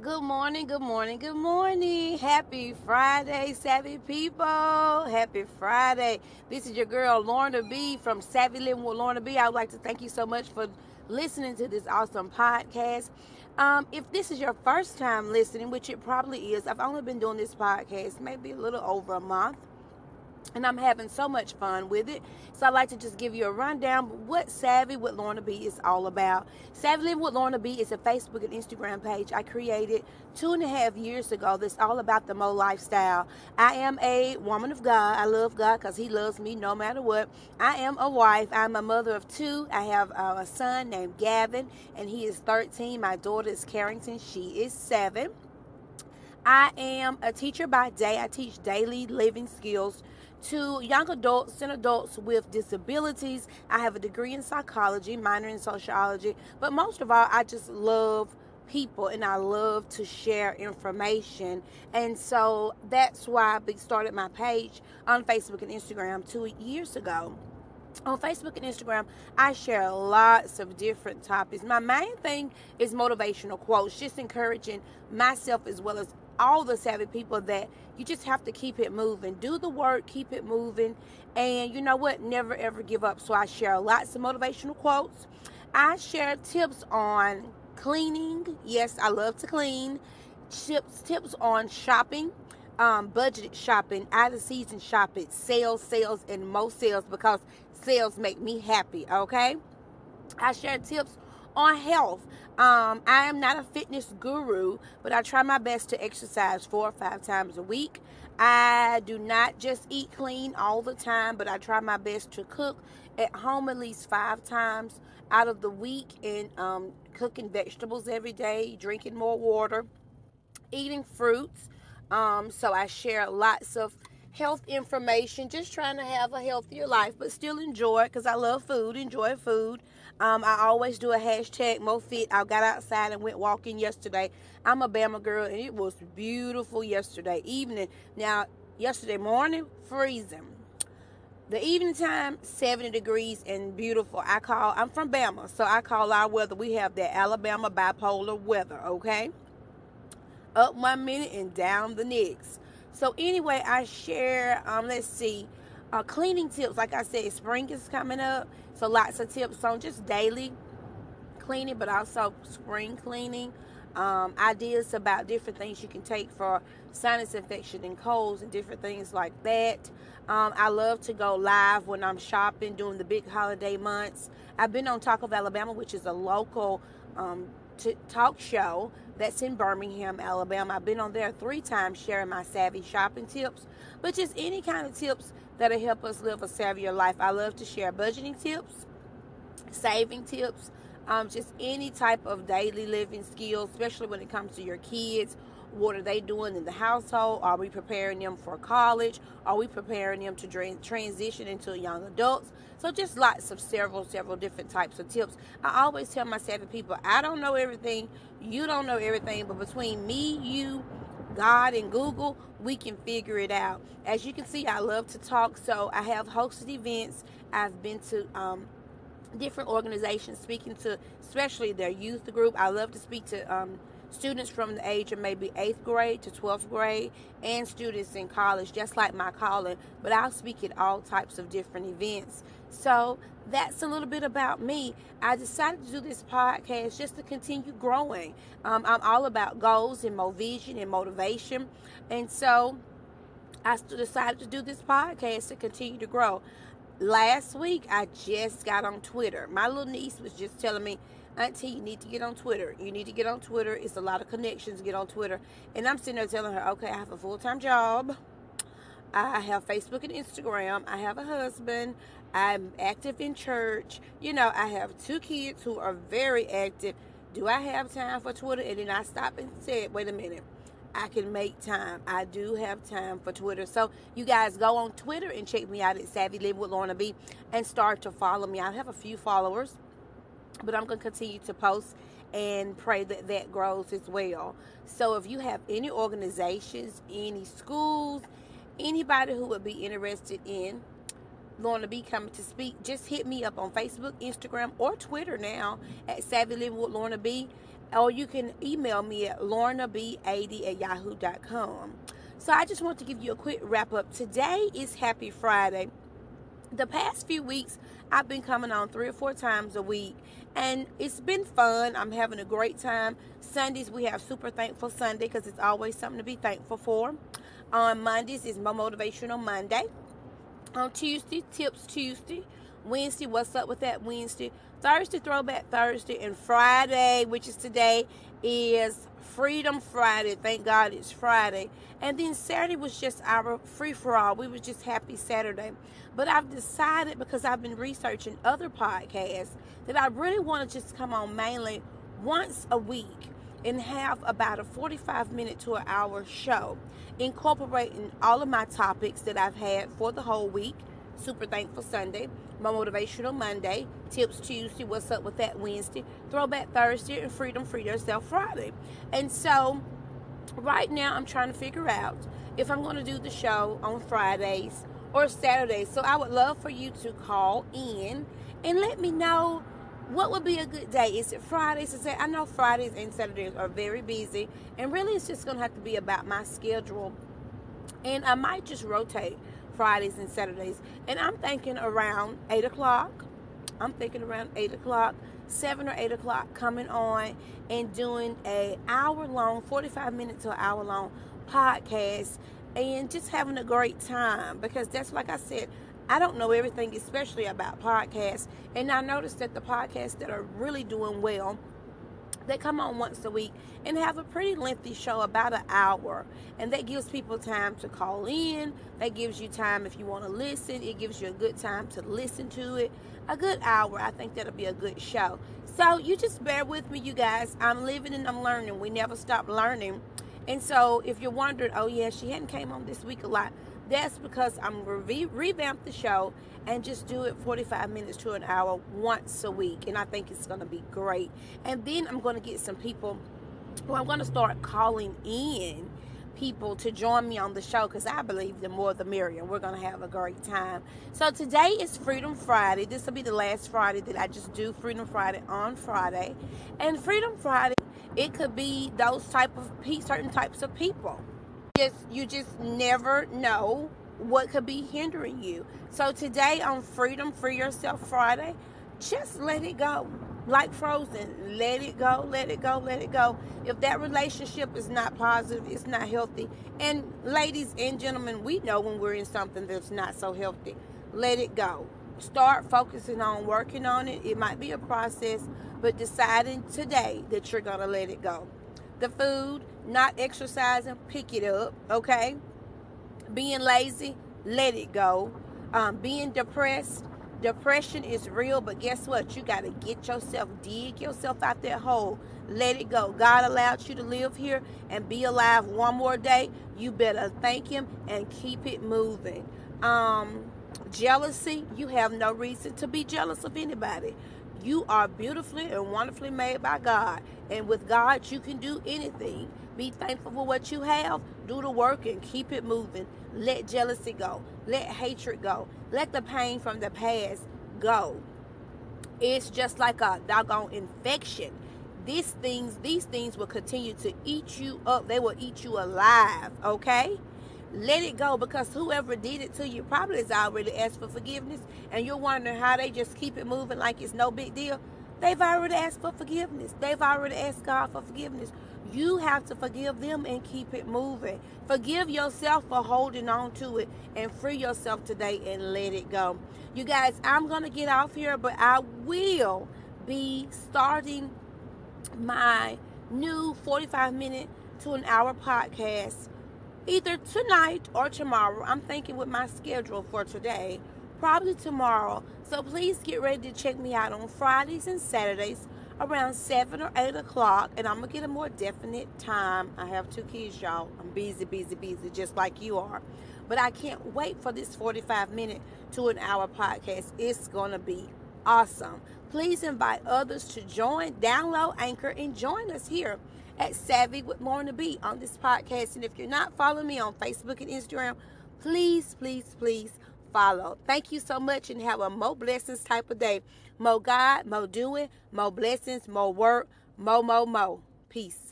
Good morning, good morning, good morning. Happy Friday, Savvy people. Happy Friday. This is your girl, Lorna B. from Savvy Living with Lorna B. I would like to thank you so much for listening to this awesome podcast. If this is your first time listening, which it probably is, I've only been doing this podcast maybe a little over a month, and I'm having so much fun with it. So I'd like to just give you a rundown of what Savvy with Lorna B is all about. Savvy Living with Lorna B is a Facebook and Instagram page I created 2.5 years ago that's all about the Mo lifestyle. I am a woman of God. I love God because He loves me no matter what. I am a wife. I'm a mother of two. I have a son named Gavin, and he is 13. My daughter is Carrington. She is 7. I am a teacher by day. I teach daily living skills to young adults and adults with disabilities. I have a degree in psychology, minor in sociology, but most of all, I just love people and I love to share information. And so that's why I started my page on Facebook and Instagram 2 years ago. On Facebook and Instagram, I share lots of different topics. My main thing is motivational quotes, just encouraging myself as well as all the savvy people that you just have to keep it moving. Do the work, keep it moving, and you know what? Never, ever give up. So I share lots of motivational quotes. I share tips on cleaning. Yes, I love to clean. Tips on shopping, budgeted shopping, out-of-season shopping, sales, and more sales because sales make me happy, okay? I share tips on health. I am not a fitness guru, but I try my best to exercise 4 or 5 times a week. I do not just eat clean all the time, but I try my best to cook at home at least 5 times out of the week, and cooking vegetables every day, drinking more water, eating fruits. So I share lots of health information, just trying to have a healthier life, but still enjoy it because I love food, enjoy food. I always do a hashtag MoFit. I got outside and went walking yesterday. I'm a Bama girl, and it was beautiful yesterday evening. Now, yesterday morning, freezing. The evening time, 70 degrees and beautiful. I'm from Bama, so I call our weather. We have that Alabama bipolar weather, okay? Up one minute and down the next. So anyway, I share, cleaning tips. Like I said, spring is coming up. So lots of tips on just daily cleaning, but also spring cleaning. Ideas about different things you can take for sinus infection and colds and different things like that. I love to go live when I'm shopping during the big holiday months. I've been on Talk of Alabama, which is a local talk show that's in Birmingham, Alabama. I've been on there 3 times sharing my savvy shopping tips, but just any kind of tips that'll help us live a savvier life. I love to share budgeting tips, saving tips, just any type of daily living skills, especially when it comes to your kids. What are they doing in the household? Are we preparing them for college? Are we preparing them to transition into young adults? So just lots of several different types of tips. I always tell my savvy people, I don't know everything. You don't know everything. But between me, you, God, and Google, we can figure it out. As you can see, I love to talk. So I have hosted events. I've been to different organizations speaking to especially their youth group. I love to speak to students from the age of maybe 8th grade to 12th grade and students in college, just like my calling, but I'll speak at all types of different events. So that's a little bit about me. I decided to do this podcast just to continue growing. I'm all about goals and vision and motivation, and so I decided to do this podcast to continue to grow. Last week, I just got on Twitter. My little niece was just telling me, Auntie, you need to get on Twitter. You need to get on Twitter. It's a lot of connections. Get on Twitter. And I'm sitting there telling her, okay, I have a full-time job. I have Facebook and Instagram. I have a husband. I'm active in church. You know, I have 2 kids who are very active. Do I have time for Twitter? And then I stopped and said, wait a minute. I can make time. I do have time for Twitter. So you guys go on Twitter and check me out at Savvy Living with Lorna B and start to follow me. I have a few followers, but I'm going to continue to post and pray that that grows as well. So if you have any organizations, any schools, anybody who would be interested in Lorna B coming to speak, just hit me up on Facebook, Instagram, or Twitter now at Savvy Living with Lorna B. or you can email me at lornab80@yahoo.com. So I just want to give you a quick wrap up. Today is Happy Friday. The past few weeks, I've been coming on 3 or 4 times a week, and it's been fun. I'm having a great time. Sundays, we have Super Thankful Sunday because it's always something to be thankful for. On Mondays is my Motivational Monday. On Tuesday, Tips Tuesday. Wednesday, What's Up With That Wednesday. Thursday, Throwback Thursday. And Friday, which is today, is Freedom Friday. Thank God it's Friday. And then Saturday was just our free-for-all. We were just happy Saturday. But I've decided, because I've been researching other podcasts, that I really want to just come on mainly once a week and have about a 45-minute to an hour show, incorporating all of my topics that I've had for the whole week: Super Thankful Sunday, my Motivational Monday, Tips Tuesday, What's Up With That Wednesday, Throwback Thursday, and Freedom Free Yourself Friday. And so right now I'm trying to figure out if I'm going to do the show on Fridays or Saturdays. So I would love for you to call in and let me know what would be a good day. Is it Fridays? I know Fridays and Saturdays are very busy, and really it's just going to have to be about my schedule. And I might just rotate Fridays and Saturdays, and I'm thinking around 8 o'clock. 7 or 8 o'clock, coming on and doing a hour-long, 45-minute to an hour-long podcast, and just having a great time, because that's, like I said, I don't know everything, especially about podcasts. And I noticed that the podcasts that are really doing well, they come on once a week and have a pretty lengthy show, about an hour. And that gives people time to call in. That gives you time if you want to listen. It gives you a good time to listen to it. A good hour. I think that'll be a good show. So you just bear with me, you guys. I'm living and I'm learning. We never stop learning. And so if you're wondering, oh yeah, she hadn't came on this week a lot, that's because I'm going to revamp the show and just do it 45 minutes to an hour once a week. And I think it's going to be great. And then I'm going to get some people, well, I'm going to start calling in people to join me on the show, because I believe the more the merrier. We're going to have a great time. So today is Freedom Friday. This will be the last Friday that I just do Freedom Friday on Friday. And Freedom Friday, it could be those type of certain types of people. You just never know what could be hindering you. So today on Freedom Free Yourself Friday, just let it go. Like Frozen, let it go, let it go, let it go. If that relationship is not positive, it's not healthy. And ladies and gentlemen, we know when we're in something that's not so healthy. Let it go. Start focusing on working on it. It might be a process, but deciding today that you're going to let it go. The food, not exercising, pick it up, okay? Being lazy, let it go. Being depressed, depression is real, but guess what? You got to get yourself, dig yourself out that hole. Let it go. God allowed you to live here and be alive one more day. You better thank Him and keep it moving. Jealousy, you have no reason to be jealous of anybody. You are beautifully and wonderfully made by God. And with God, you can do anything. Be thankful for what you have. Do the work and keep it moving. Let jealousy go. Let hatred go. Let the pain from the past go. It's just like a doggone infection. These things will continue to eat you up. They will eat you alive, okay? Let it go, because whoever did it to you probably has already asked for forgiveness, and you're wondering how they just keep it moving like it's no big deal. They've already asked for forgiveness. They've already asked God for forgiveness. You have to forgive them and keep it moving. Forgive yourself for holding on to it, and free yourself today and let it go. You guys, I'm going to get off here, but I will be starting my new 45-minute to an hour podcast either tonight or tomorrow. I'm thinking with my schedule for today, probably tomorrow. So please get ready to check me out on Fridays and Saturdays around 7 or 8 o'clock. And I'm going to get a more definite time. I have 2 kids, y'all. I'm busy, busy, busy, just like you are. But I can't wait for this 45-minute to an hour podcast. It's going to be awesome. Please invite others to join, download Anchor, and join us here at Savvy with Lorna B on this podcast. And if you're not following me on Facebook and Instagram, please, please, please follow. Thank you so much, and have a more blessings type of day. More God, more doing, more blessings, more work, Mo. Peace.